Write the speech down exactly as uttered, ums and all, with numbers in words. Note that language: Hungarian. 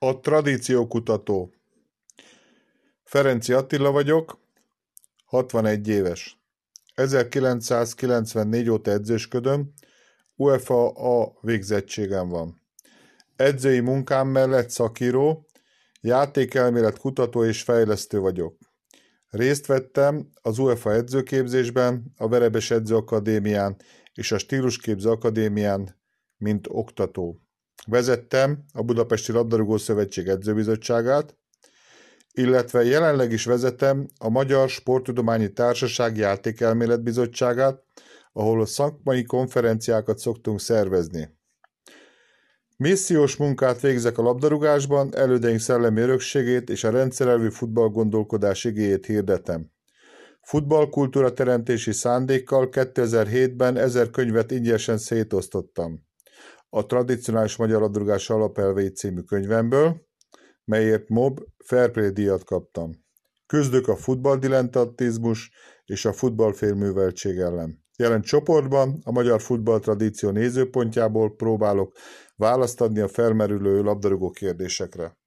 A tradíciókutató. Ferenczi Attila vagyok, hatvanegy éves. ezerkilencszázkilencvennégy óta edzősködöm, UEFA A végzettségem van. Edzői munkám mellett szakíró, játékelmélet kutató és fejlesztő vagyok. Részt vettem az UEFA edzőképzésben, a Verebes Edzőakadémián és a Stílusképző Akadémián, mint oktató. Vezettem a Budapesti Labdarúgó Szövetség edzőbizottságát, illetve jelenleg is vezetem a Magyar Sportudományi Társaság játékelmélet bizottságát, ahol a szakmai konferenciákat szoktunk szervezni. Missziós munkát végzek a labdarúgásban, elődeink szellemi örökségét és a rendszerelvű futballgondolkodás igéjét hirdetem. Futballkultúra teremtési szándékkal kétezer-hétben ezer könyvet ingyenesen szétosztottam. A tradicionális magyar labdarúgás alapelvei című könyvemből, melyért Mob Fair Play díjat kaptam. Küzdök a futballdilentantizmus és a futballfélműveltség ellen. Jelen csoportban a magyar futballtradíció nézőpontjából próbálok választ adni a felmerülő labdarúgó kérdésekre.